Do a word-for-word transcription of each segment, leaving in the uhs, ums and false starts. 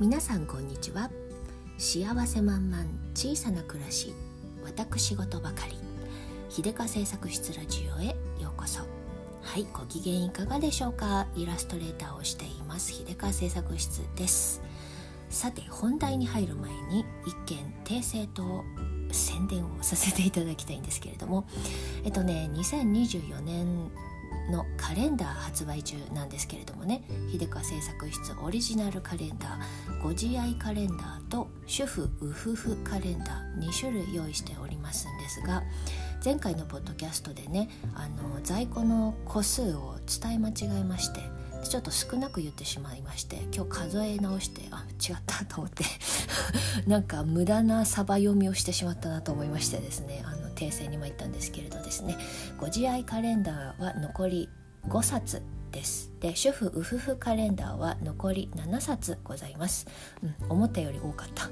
皆さんこんにちは。幸せ満々、小さな暮らし、私事ばかり、秀香製作室ラジオへようこそ。はい、ご機嫌いかがでしょうか。イラストレーターをしています秀香製作室です。さて、本題に入る前に一件訂正と宣伝をさせていただきたいんですけれども、えっとね、にせんにじゅうよねんのカレンダー発売中なんですけれどもね、秀香製作室オリジナルカレンダー、ご自愛カレンダーと主婦うふふカレンダーに種類用意しておりますんですが、前回のポッドキャストでね、あの在庫の個数を伝え間違えまして、ちょっと少なく言ってしまいまして、今日数え直して、あ、違ったと思ってなんか無駄なサバ読みをしてしまったなと思いましてですね、あの訂正に参ったんですけれどですね、ご自愛カレンダーは残りごさつです。で、主婦うふふカレンダーは残りななさつございます、うん、思ったより多かった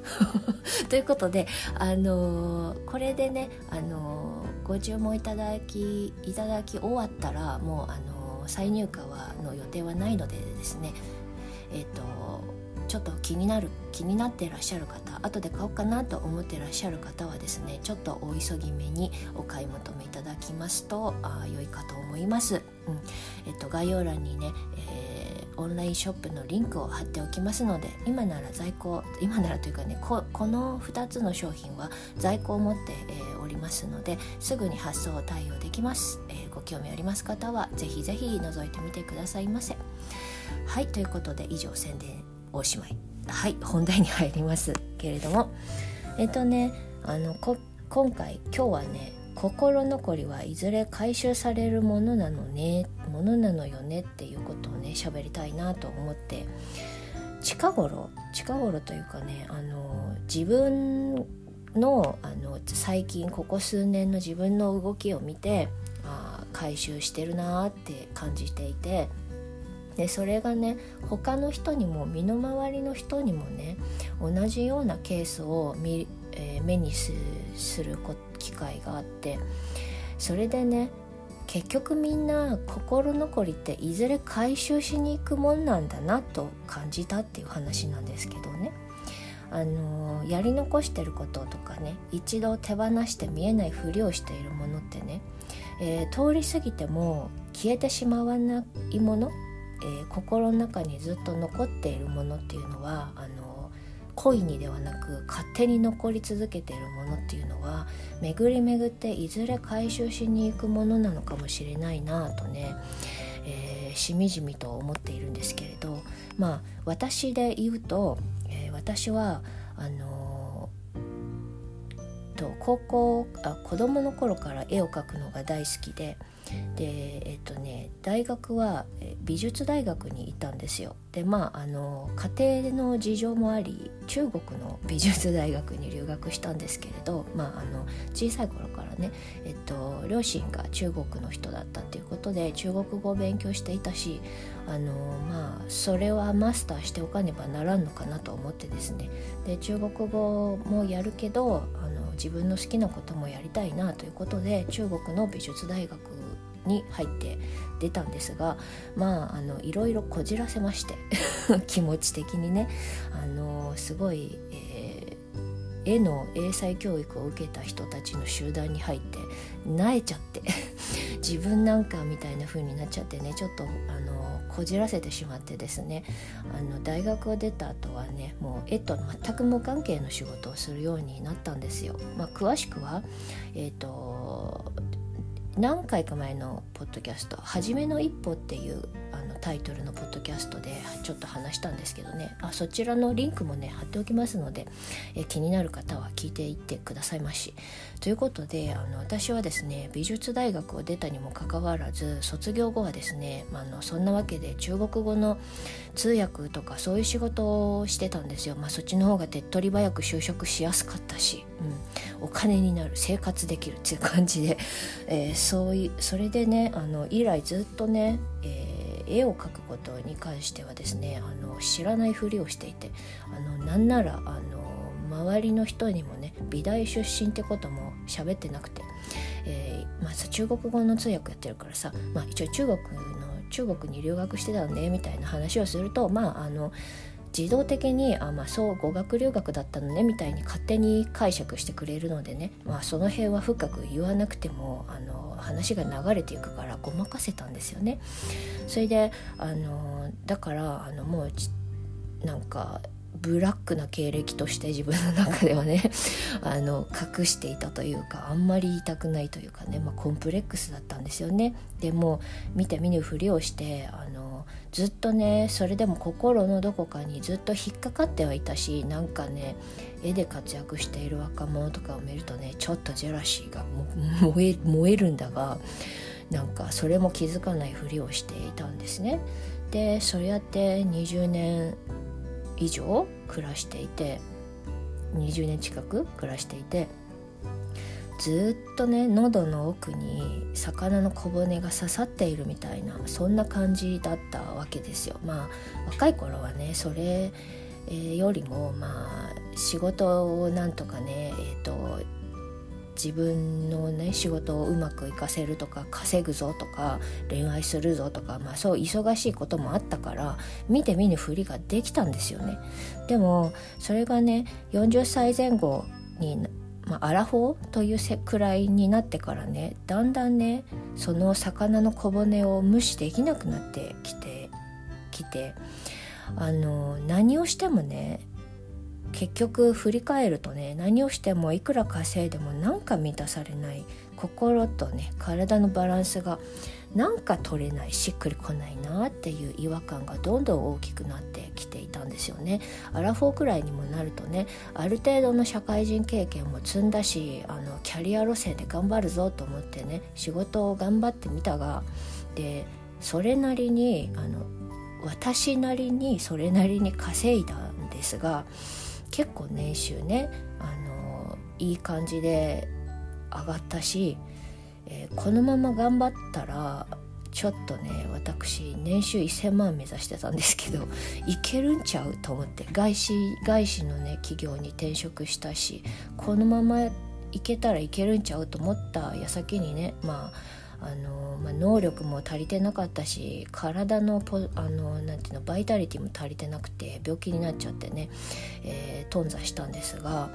ということで、あのー、これでね、あのー、ご注文いただきいただき終わったら、もうあのー再入荷はの予定はないのでですね、えーと、ちょっと気になる気になっていらっしゃる方、後で買おうかなと思っていらっしゃる方はですね、ちょっとお急ぎめにお買い求めいただきますとあ良いかと思います、うんえーと、概要欄にね、えー、オンラインショップのリンクを貼っておきますので、今なら在庫今ならというかね こ, このふたつの商品は在庫を持って、えー、おりますので、すぐに発送を対応できます。えーご興味あります方はぜひぜひ覗いてみてくださいませ。はい、ということで以上、宣伝おしまい。はい、本題に入りますけれども、えっとねあのこ今回今日はね、心残りはいずれ回収されるものなのねものなのよねっていうことをね喋りたいなと思って、近頃近頃というかね、あの自分のあの最近ここ数年の自分の動きを見て、回収してるなーって感じていて、でそれがね、他の人にも身の回りの人にもね、同じようなケースを見、えー、目にする機会があって、それでね、結局みんな心残りっていずれ回収しに行くもんなんだなと感じたっていう話なんですけどね、あのー、やり残してることとかね、一度手放して見えないふりをしているものってね、えー、通り過ぎても消えてしまわないもの、えー、心の中にずっと残っているものっていうのは、あの故意にではなく勝手に残り続けているものっていうのは、巡り巡っていずれ回収しに行くものなのかもしれないなとね、えー、しみじみと思っているんですけれど、まあ私で言うと、えー、私はあのー高校あ子供の頃から絵を描くのが大好きで、で、えっとね、大学は美術大学にいたんですよ。で、まあ、あの家庭の事情もあり、中国の美術大学に留学したんですけれど、まあ、あの小さい頃からね、えっと、両親が中国の人だったということで、中国語を勉強していたし、あの、まあ、それはマスターしておかねばならんのかなと思ってですね、で中国語もやるけど、あの自分の好きなこともやりたいなということで、中国の美術大学に入って出たんですが、まあ、あのいろいろこじらせまして気持ち的にね、あのすごい、えー、絵の英才教育を受けた人たちの集団に入ってなえちゃって自分なんかみたいな風になっちゃってね、ちょっとあのこじらせてしまってですね、あの大学を出た後はね、もう絵と全く無関係の仕事をするようになったんですよ。まあ、詳しくはえっと何回か前のポッドキャスト、はじめの一歩っていうあのタイトルのポッドキャストでちょっと話したんですけどね、あそちらのリンクもね貼っておきますので、え気になる方は聞いていってくださいまし。ということで、あの私はですね、美術大学を出たにもかかわらず、卒業後はですね、まあ、あのそんなわけで中国語の通訳とかそういう仕事をしてたんですよ。まあ、そっちの方が手っ取り早く就職しやすかったし、うん、お金になる、生活できるっていう感じで、えー、そういそれでね、あの以来ずっとね、えー、絵を描くことに関してはですね、あの知らないふりをしていて、あのなんならあの周りの人にもね、美大出身ってことも喋ってなくて、えーまあ、さ中国語の通訳やってるからさ、まあ、一応中国の中国に留学してたんでみたいな話をすると、まああの自動的にあ、まあ、そう語学留学だったのねみたいに勝手に解釈してくれるのでね、まあ、その辺は深く言わなくてもあの話が流れていくからごまかせたんですよね。それであのだからあのもうなんかブラックな経歴として自分の中ではねあの隠していたというか、あんまり言いたくないというかね、まあ、コンプレックスだったんですよね。でも見て見ぬふりをしてあのずっとね、それでも心のどこかにずっと引っかかってはいたし、なんかね絵で活躍している若者とかを見るとね、ちょっとジェラシーが燃え、燃えるんだが、なんかそれも気づかないふりをしていたんですね。でそうやってにじゅうねん以上暮らしていて、にじゅうねん近く暮らしていて、ずっとね喉の奥に魚の小骨が刺さっているみたいな、そんな感じだったわけですよ。まあ若い頃はねそれよりもまあ仕事をなんとかね、えーと自分のね仕事をうまく活かせるとか、稼ぐぞとか、恋愛するぞとか、まあそう忙しいこともあったから見て見ぬふりができたんですよね。でもそれがねよんじゅっさいぜん後に、まあ、アラフォーというくらいになってからね、だんだんねその魚の小骨を無視できなくなってきてきてあの何をしてもね、結局振り返るとね、何をしてもいくら稼いでもなんか満たされない、心とね体のバランスがなんか取れない、しっくりこないなっていう違和感がどんどん大きくなってきていたんですよね。アラフォーくらいにもなるとね、ある程度の社会人経験も積んだし、あのキャリア路線で頑張るぞと思ってね仕事を頑張ってみたが、でそれなりにあの私なりにそれなりに稼いだんですが、結構年収ねあのいい感じで上がったし、えー、このまま頑張ったらちょっとね、私年収せんまん目指してたんですけど、いけるんちゃうと思って外資外資のね企業に転職したし、このままいけたらいけるんちゃうと思った矢先にね、まああのまあ、能力も足りてなかったし、体のポあのなんていうのバイタリティも足りてなくて病気になっちゃってね、えー、頓挫したんですが、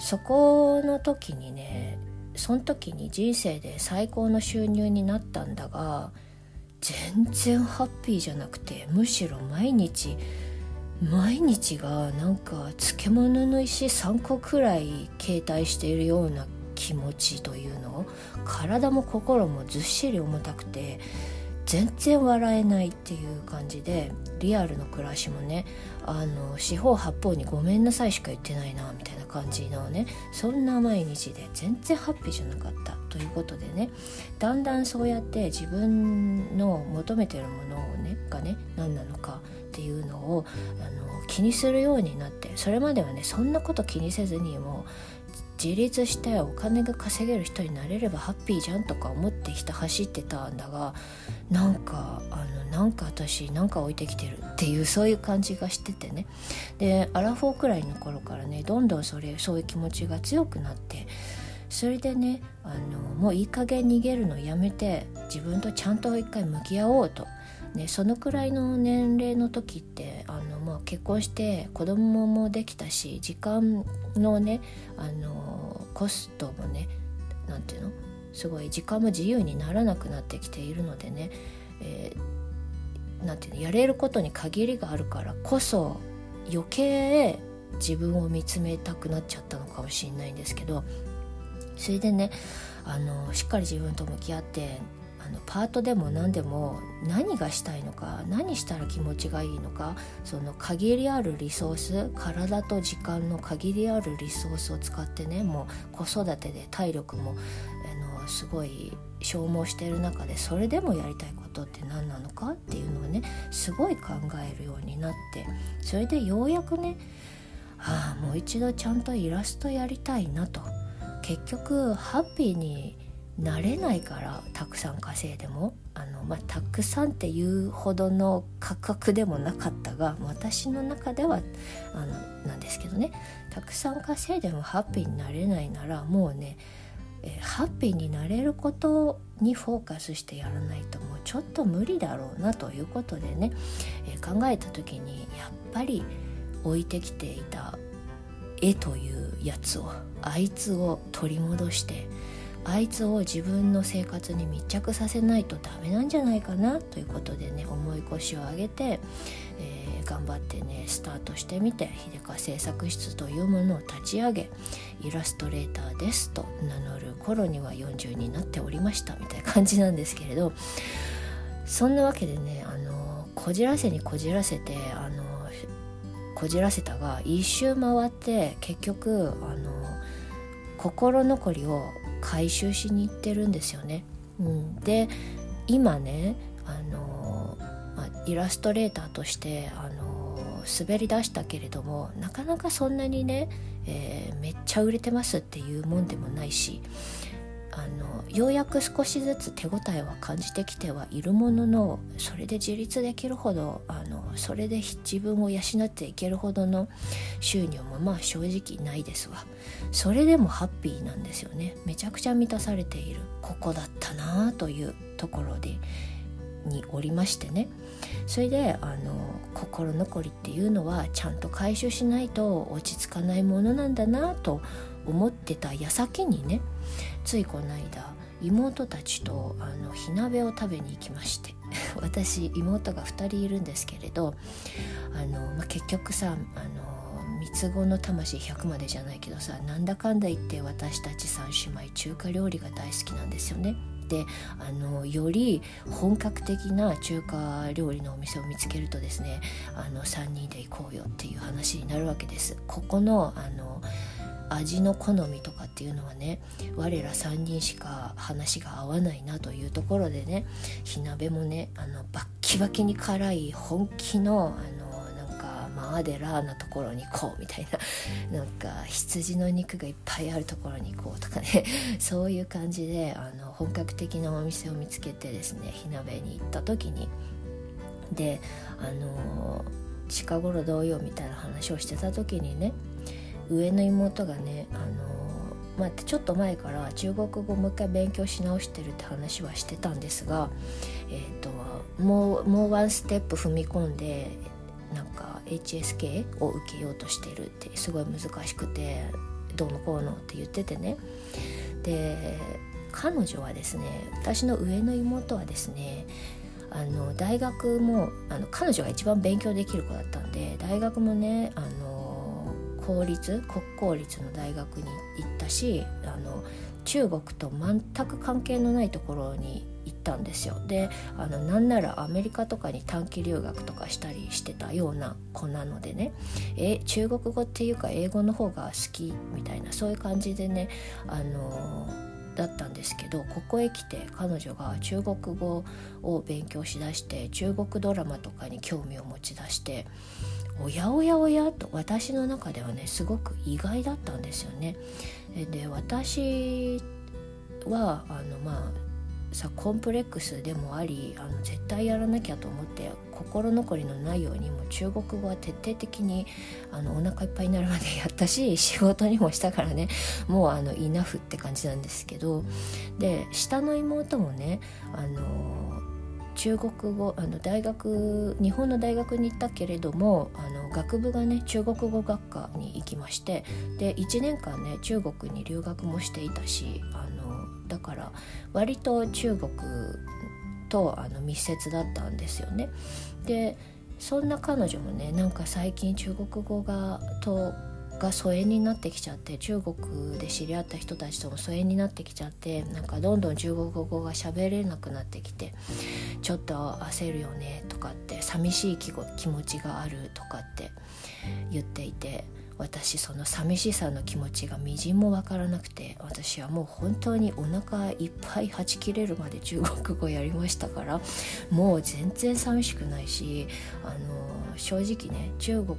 そこの時にねその時に人生で最高の収入になったんだが、全然ハッピーじゃなくて、むしろ毎日毎日がなんか漬物の石さんこくらい携帯しているような気持ちというの、体も心もずっしり重たくて全然笑えないっていう感じで、リアルの暮らしもねあの四方八方にごめんなさいしか言ってないなみたいな感じのね、そんな毎日で全然ハッピーじゃなかったということでね、だんだんそうやって自分の求めてるものをねがね何なのかっていうのをあの気にするようになって、それまではねそんなこと気にせずにもう自立してお金が稼げる人になれればハッピーじゃんとか思ってひた走ってたんだが、なんかあのなんか私なんか置いてきてるっていう、そういう感じがしててね。でアラフォーくらいの頃からねどんどんそれそういう気持ちが強くなって、それでねあのもういい加減逃げるのやめて自分とちゃんと一回向き合おうと、ね、そのくらいの年齢の時ってあの、まあ、結婚して子供もできたし、時間のねあのコストもねなんていうのすごい時間も自由にならなくなってきているのでね、えー、なんていうのやれることに限りがあるからこそ余計自分を見つめたくなっちゃったのかもしれないんですけど、それでねあのしっかり自分と向き合って、あのパートでも何でも何がしたいのか、何したら気持ちがいいのか、その限りあるリソース、体と時間の限りあるリソースを使ってね、もう子育てで体力もあのすごい消耗している中で、それでもやりたいことって何なのかっていうのをねすごい考えるようになって、それでようやくね、ああもう一度ちゃんとイラストやりたいなと、結局ハッピーになれないからたくさん稼いでもあの、まあ、たくさんっていうほどの価格でもなかったが、私の中ではあのなんですけどね、たくさん稼いでもハッピーになれないならもうね、えー、ハッピーになれることにフォーカスしてやらないともうちょっと無理だろうなということでね、えー、考えた時にやっぱり置いてきていた絵というやつを、あいつを取り戻してあいつを自分の生活に密着させないとダメなんじゃないかなということでね、重い腰を上げて、えー、頑張ってねスタートしてみて、秀香製作室というものを立ち上げ、イラストレーターですと名乗る頃にはよんじゅうになっておりましたみたいな感じなんですけれど、そんなわけでね、あのこじらせにこじらせてあのこじらせたが一周回って結局あの心残りを回収しに行ってるんですよね、うん、で今ねあの、まあ、イラストレーターとしてあの滑り出したけれども、なかなかそんなにね、えー、めっちゃ売れてますっていうもんでもないし、あのようやく少しずつ手応えは感じてきてはいるものの、それで自立できるほどあのそれで自分を養っていけるほどの収入もまあ正直ないですわ。それでもハッピーなんですよね。めちゃくちゃ満たされているここだったなというところでにおりましてね、それであの心残りっていうのはちゃんと回収しないと落ち着かないものなんだなと思ってた矢先にね、ついこの間妹たちとあの火鍋を食べに行きまして私妹がふたりいるんですけれど、あの、まあ、結局さ、あの三つ子の魂ひゃくまでじゃないけどさ、なんだかんだ言って私たちさん姉妹中華料理が大好きなんですよね。であのより本格的な中華料理のお店を見つけるとですね、あのさんにんで行こうよっていう話になるわけです。ここのあの味の好みとかっていうのはね、我らさんにんしか話が合わないなというところでね、火鍋もねあのバッキバキに辛い本気のあのなんかマーデラーなところに行こうみたいな、なんか羊の肉がいっぱいあるところに行こうとかねそういう感じであの本格的なお店を見つけてですね、火鍋に行った時にであの近頃どうよみたいな話をしてた時にね、上の妹がね、あのーまあ、ちょっと前から中国語もう一回勉強し直してるって話はしてたんですが、えーと、もう、もうワンステップ踏み込んでなんか エイチエスケー を受けようとしてるって、すごい難しくてどうのこうのって言っててね。で彼女はですね、私の上の妹はですね、あの大学もあの彼女が一番勉強できる子だったんで、大学もねあの公立国公立の大学に行ったし、あの中国と全く関係のないところに行ったんですよ。であのなんならアメリカとかに短期留学とかしたりしてたような子なのでね、え中国語っていうか英語の方が好きみたいな、そういう感じでね、あのだったんですけど、ここへ来て彼女が中国語を勉強しだして、中国ドラマとかに興味を持ち出して、おやおやおやと私の中ではねすごく意外だったんですよね。で私はあのまあさコンプレックスでもあり、あの絶対やらなきゃと思って心残りのないようにもう中国語は徹底的にあのお腹いっぱいになるまでやったし、仕事にもしたからね、もうあのイナフって感じなんですけど、で下の妹もねあの中国語あの大学日本の大学に行ったけれども、あの学部がね中国語学科に行きまして、でいちねんかんね中国に留学もしていたし、あのだから割と中国とあの密接だったんですよね。でそんな彼女もね、なんか最近中国語がとが疎遠になってきちゃって、中国で知り合った人たちとも疎遠になってきちゃって、なんかどんどん中国語が喋れなくなってきて、ちょっと焦るよねとかって、寂しい気持ちがあるとかって言っていて、私その寂しさの気持ちがみじんもわからなくて、私はもう本当にお腹いっぱいはち切れるまで中国語やりましたから、もう全然寂しくないし、あの正直ね中国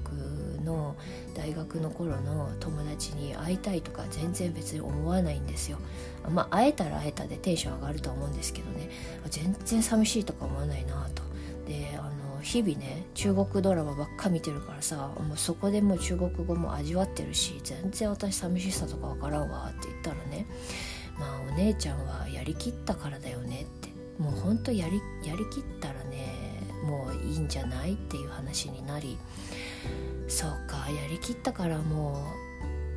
の大学の頃の友達に会いたいとか全然別に思わないんですよ。まあ会えたら会えたでテンション上がるとは思うんですけどね、全然寂しいとか思わないなと。であの日々ね中国ドラマばっか見てるからさ、もうそこでもう中国語も味わってるし、全然私寂しさとかわからんわって言ったらね、まあお姉ちゃんはやりきったからだよねって、もう本当やりやりきったらねもういいんじゃないっていう話になり、そうかやりきったからも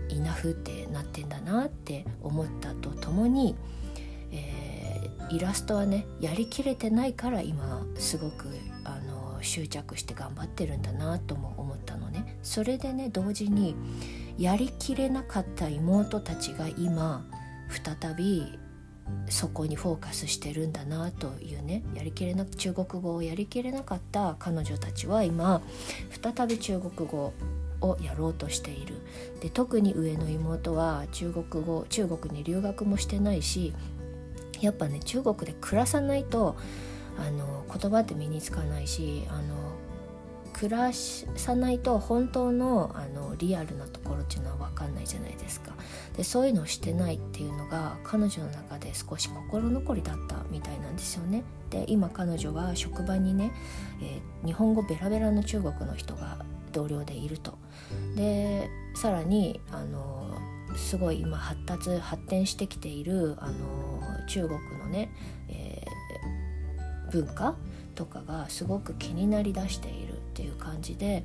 うイナフってなってんだなって思ったとともに、えー、イラストはねやりきれてないから今すごくあの執着して頑張ってるんだなとも思ったのね。それでね同時にやりきれなかった妹たちが今再びそこにフォーカスしてるんだなというね、やりきれな中国語をやりきれなかった彼女たちは今再び中国語をやろうとしている。で特に上の妹は中国語中国に留学もしてないし、やっぱね中国で暮らさないとあの言葉って身につかないし、あの暮らさないと本当の、 あのリアルなところっていうのは分かんないじゃないですか。でそういうのをしてないっていうのが彼女の中で少し心残りだったみたいなんですよね。で今彼女は職場にね、えー、日本語ベラベラの中国の人が同僚でいると。でさらにあのすごい今発達発展してきているあの中国のね、えー、文化とかがすごく気になりだしているっていう感じで、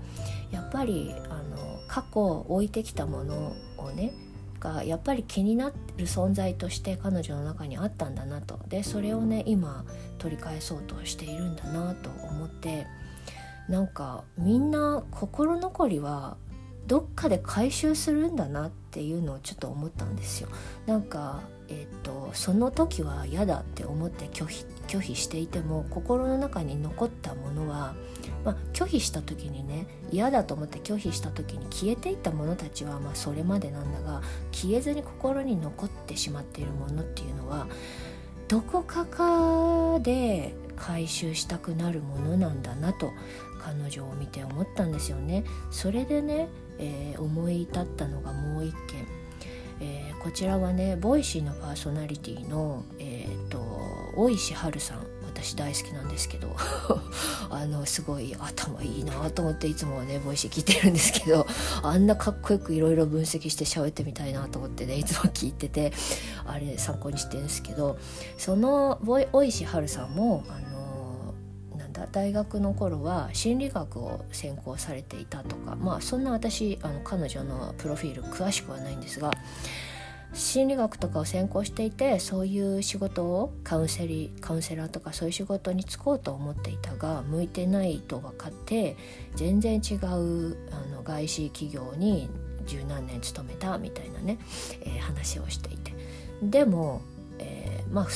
やっぱりあの過去置いてきたものをねがやっぱり気になる存在として彼女の中にあったんだなと。でそれをね今取り返そうとしているんだなと思って、なんかみんな心残りはどっかで回収するんだなっていうのをちょっと思ったんですよ。なんか、えー、とその時は嫌だって思って拒否、拒否していても心の中に残ったものは、まあ、拒否した時にね嫌だと思って拒否した時に消えていったものたちは、まあ、それまでなんだが消えずに心に残ってしまっているものっていうのはどこかかで回収したくなるものなんだなと彼女を見て思ったんですよね。それでね、えー、思い至ったのがもう一件、えー、こちらはねボイシーのパーソナリティの、えー、と大石春さん、私大好きなんですけどあのすごい頭いいなと思っていつもねボイシー聞いてるんですけど、あんなかっこよくいろいろ分析して喋ってみたいなと思ってねいつも聞いててあれ参考にしてるんですけど、その大石春さんもあの大学の頃は心理学を専攻されていたとか、まあそんな私あの彼女のプロフィール詳しくはないんですが、心理学とかを専攻していてそういう仕事をカウンセリー、カウンセラーとかそういう仕事に就こうと思っていたが向いてないと分かって全然違うあの外資企業に十何年勤めたみたいなね、えー、話をしていて、でも、えー、まあ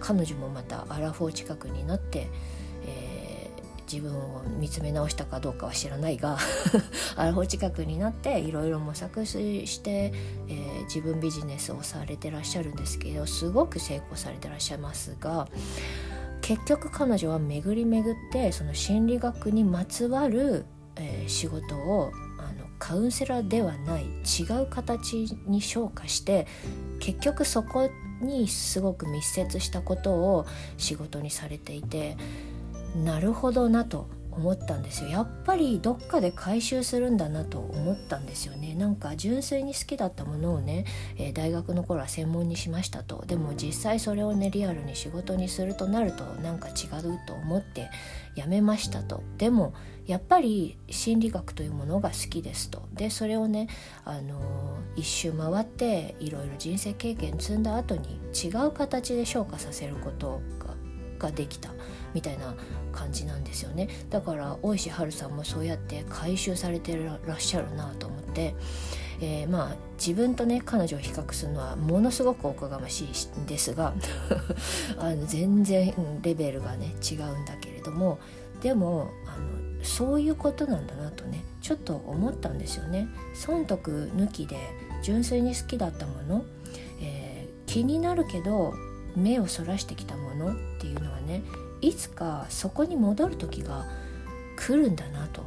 彼女もまたアラフォー近くになって自分を見つめ直したかどうかは知らないがアラフォー近くになっていろいろ模索して、えー、自分ビジネスをされてらっしゃるんですけど、すごく成功されてらっしゃいますが、結局彼女は巡り巡ってその心理学にまつわる、えー、仕事をあのカウンセラーではない違う形に昇華して、結局そこにすごく密接したことを仕事にされていて、なるほどなと思ったんですよ。やっぱりどっかで回収するんだなと思ったんですよね。なんか純粋に好きだったものをね、えー、大学の頃は専門にしましたと。でも実際それをねリアルに仕事にするとなるとなんか違うと思ってやめましたと。でもやっぱり心理学というものが好きですと。でそれをね、あのー、一周回っていろいろ人生経験積んだ後に違う形で昇華させることがができたみたいな感じなんですよね。だから大石春さんもそうやって回収されてらっしゃるなと思って、えー、まあ自分とね彼女を比較するのはものすごくおこがましいんですがあの全然レベルがね違うんだけれども、でもあのそういうことなんだなとねちょっと思ったんですよね。損得抜きで純粋に好きだったもの、えー、気になるけど目をそらしてきたものっていうのはねいつかそこに戻る時が来るんだなと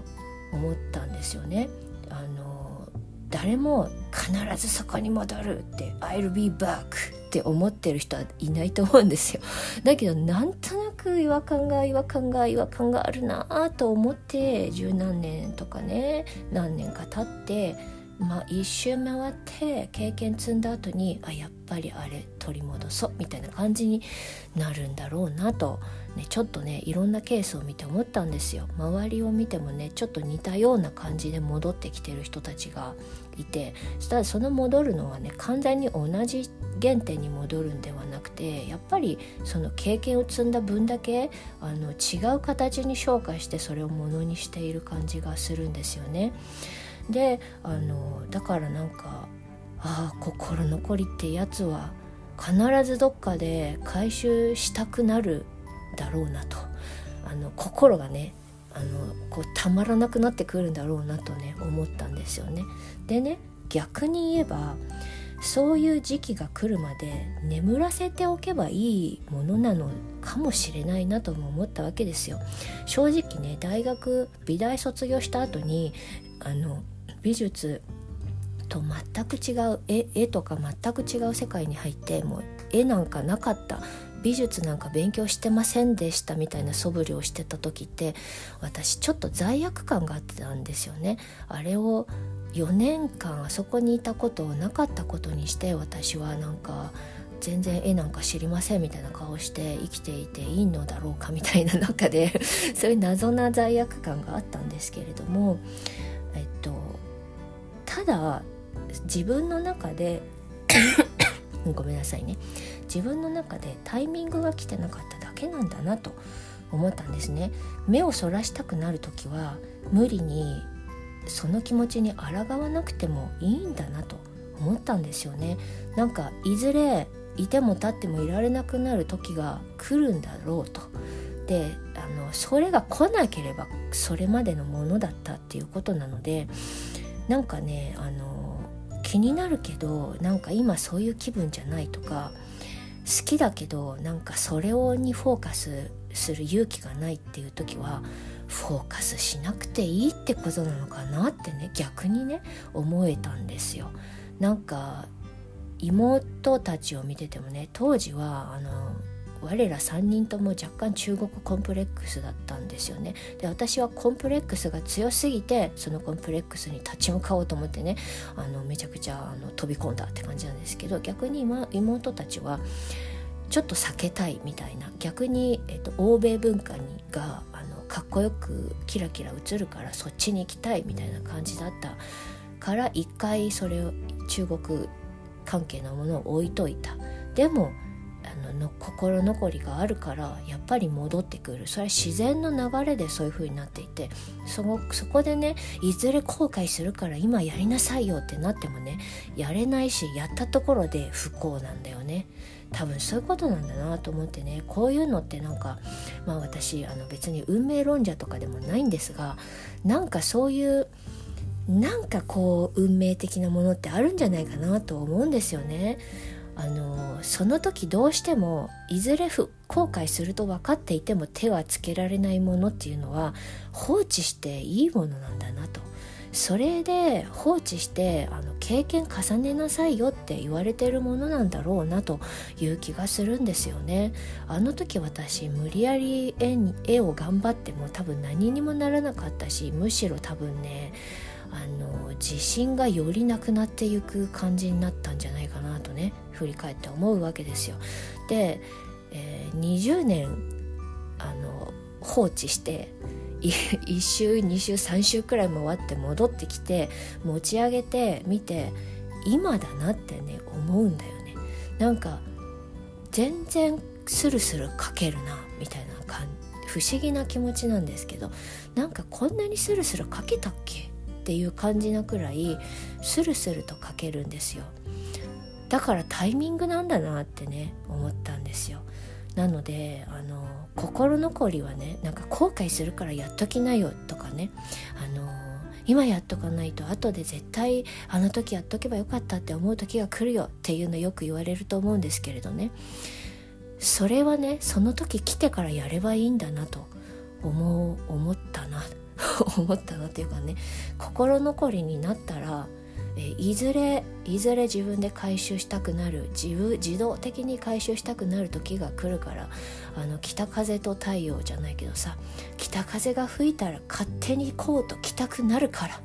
思ったんですよね。あの誰も必ずそこに戻るって I'll be back って思ってる人はいないと思うんですよ。だけどなんとなく違和感が違和感が違和感があるなと思って十何年とかね何年か経ってまあ、一周回って経験積んだ後にあやっぱりあれ取り戻そうみたいな感じになるんだろうなと、ね、ちょっとねいろんなケースを見て思ったんですよ。周りを見てもねちょっと似たような感じで戻ってきてる人たちがいて、そしたらその戻るのはね完全に同じ原点に戻るんではなくて、やっぱりその経験を積んだ分だけあの違う形に昇華してそれをものにしている感じがするんですよね。であのだからなんかあ心残りってやつは必ずどっかで回収したくなるだろうなと、あの心がねあのこうたまらなくなってくるんだろうなとね思ったんですよね。でね逆に言えばそういう時期が来るまで眠らせておけばいいものなのかもしれないなとも思ったわけですよ。正直ね大学美大卒業した後にあの美術と全く違う 絵, 絵とか全く違う世界に入って、もう絵なんかなかった、美術なんか勉強してませんでしたみたいな素振りをしてた時って私ちょっと罪悪感があったんですよね。あれをよねんかんあそこにいたことをなかったことにして、私はなんか全然絵なんか知りませんみたいな顔して生きていていいのだろうかみたいな中でそういう謎な罪悪感があったんですけれども、えっと、ただ自分の中でごめんなさいね自分の中でタイミングが来てなかっただけなんだなと思ったんですね。目をそらしたくなる時は無理にその気持ちに抗わなくてもいいんだなと思ったんですよね。なんかいずれいても立ってもいられなくなる時が来るんだろうと、であのそれが来なければそれまでのものだったっていうことなので、なんかねあの気になるけどなんか今そういう気分じゃないとか、好きだけどなんかそれをにフォーカスする勇気がないっていう時はフォーカスしなくていいってことなのかなってね逆にね思えたんですよ。なんか妹たちを見ててもね、当時はあの我らさんにんとも若干中国コンプレックスだったんですよね。で私はコンプレックスが強すぎてそのコンプレックスに立ち向かおうと思ってねあのめちゃくちゃあの飛び込んだって感じなんですけど、逆に今妹たちはちょっと避けたいみたいな、逆に、えっと、欧米文化にがあのかっこよくキラキラ映るからそっちに行きたいみたいな感じだったから、一回それを中国関係のものを置いといた。でもあの心残りがあるからやっぱり戻ってくる、それは自然の流れでそういう風になっていて、 そ, そこでねいずれ後悔するから今やりなさいよってなってもねやれないし、やったところで不幸なんだよね。多分そういうことなんだなと思ってね、こういうのってなんか、まあ、私あの別に運命論者とかでもないんですが、なんかそういうなんかこう運命的なものってあるんじゃないかなと思うんですよね。あのその時どうしてもいずれ後悔すると分かっていても手はつけられないものっていうのは放置していいものなんだなと、それで放置してあの経験重ねなさいよって言われてるものなんだろうなという気がするんですよね。あの時私無理やり 絵に、絵を頑張っても多分何にもならなかったし、むしろ多分ねあの自信がよりなくなっていく感じになったんじゃないかなとね振り返って思うわけですよ。で、えー、にじゅうねんあの放置していち週に週さん週くらい回って戻ってきて持ち上げてみて今だなってね思うんだよね。なんか全然スルスル書けるなみたいな感じ、不思議な気持ちなんですけど、なんかこんなにスルスル書けたっけっていう感じなくらいスルスルと書けるんですよ。だからタイミングなんだなってね思ったんですよ。なのであの心残りはねなんか後悔するからやっときなよとかね、あの今やっとかないと後で絶対あの時やっとけばよかったって思う時が来るよっていうのよく言われると思うんですけれどね、それはねその時来てからやればいいんだなと思う思ったな思ったなっていうかね、心残りになったらえいずれいずれ自分で回収したくなる、自分自動的に回収したくなる時が来るから、あの北風と太陽じゃないけどさ、北風が吹いたら勝手にコート着たくなるから、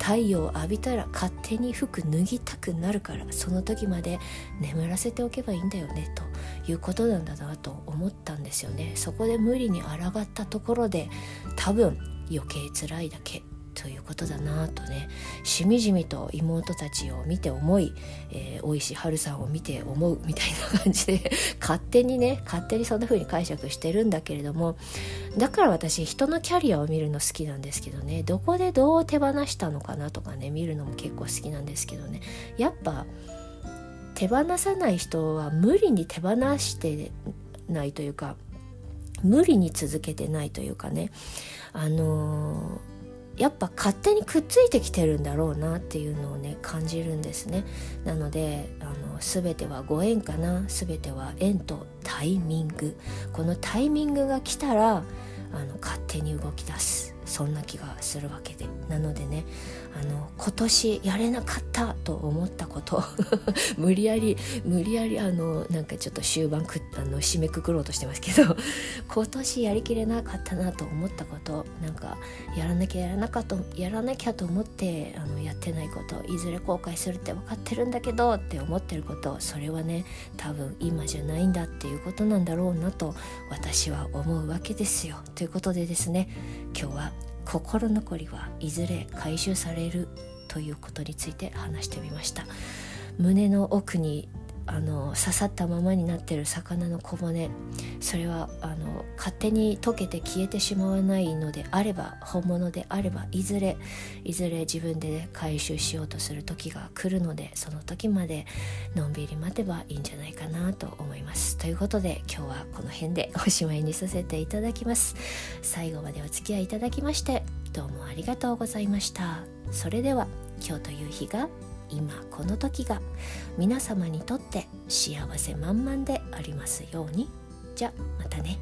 太陽浴びたら勝手に服脱ぎたくなるから、その時まで眠らせておけばいいんだよねということなんだなと思ったんですよね。そこで無理に抗ったところで多分余計辛いだけということだなとね、しみじみと妹たちを見て思い、えー、大石春さんを見て思うみたいな感じで勝手にね勝手にそんな風に解釈してるんだけれども、だから私人のキャリアを見るの好きなんですけどね、どこでどう手放したのかなとかね見るのも結構好きなんですけどね、やっぱ手放さない人は無理に手放してないというか、無理に続けてないというかね、あのーやっぱ勝手にくっついてきてるんだろうなっていうのをね感じるんですね。なのであの全てはご縁かな、全ては縁とタイミング、このタイミングが来たらあの勝手に動き出す、そんな気がするわけで、なのでねあの今年やれなかったと思ったこと無理やり無理やりあのなんかちょっと終盤くあの締めくくろうとしてますけど今年やりきれなかったなと思ったこと、なんかやらなきゃやらなかとやらなきゃと思ってあのやってないこと、いずれ後悔するって分かってるんだけどって思ってること、それはね多分今じゃないんだっていうことなんだろうなと私は思うわけですよ。ということでですね、今日は心残りはいずれ回収されるということについて話してみました。胸の奥にあの刺さったままになっている魚の小骨、それはあの勝手に溶けて消えてしまわないのであれば、本物であればいずれいずれ自分で、ね、回収しようとする時が来るので、その時までのんびり待てばいいんじゃないかなと思います。ということで今日はこの辺でおしまいにさせていただきます。最後までお付き合いいただきましてどうもありがとうございました。それでは今日という日が、今この時が皆様にとって幸せ満々でありますように。じゃあまたね。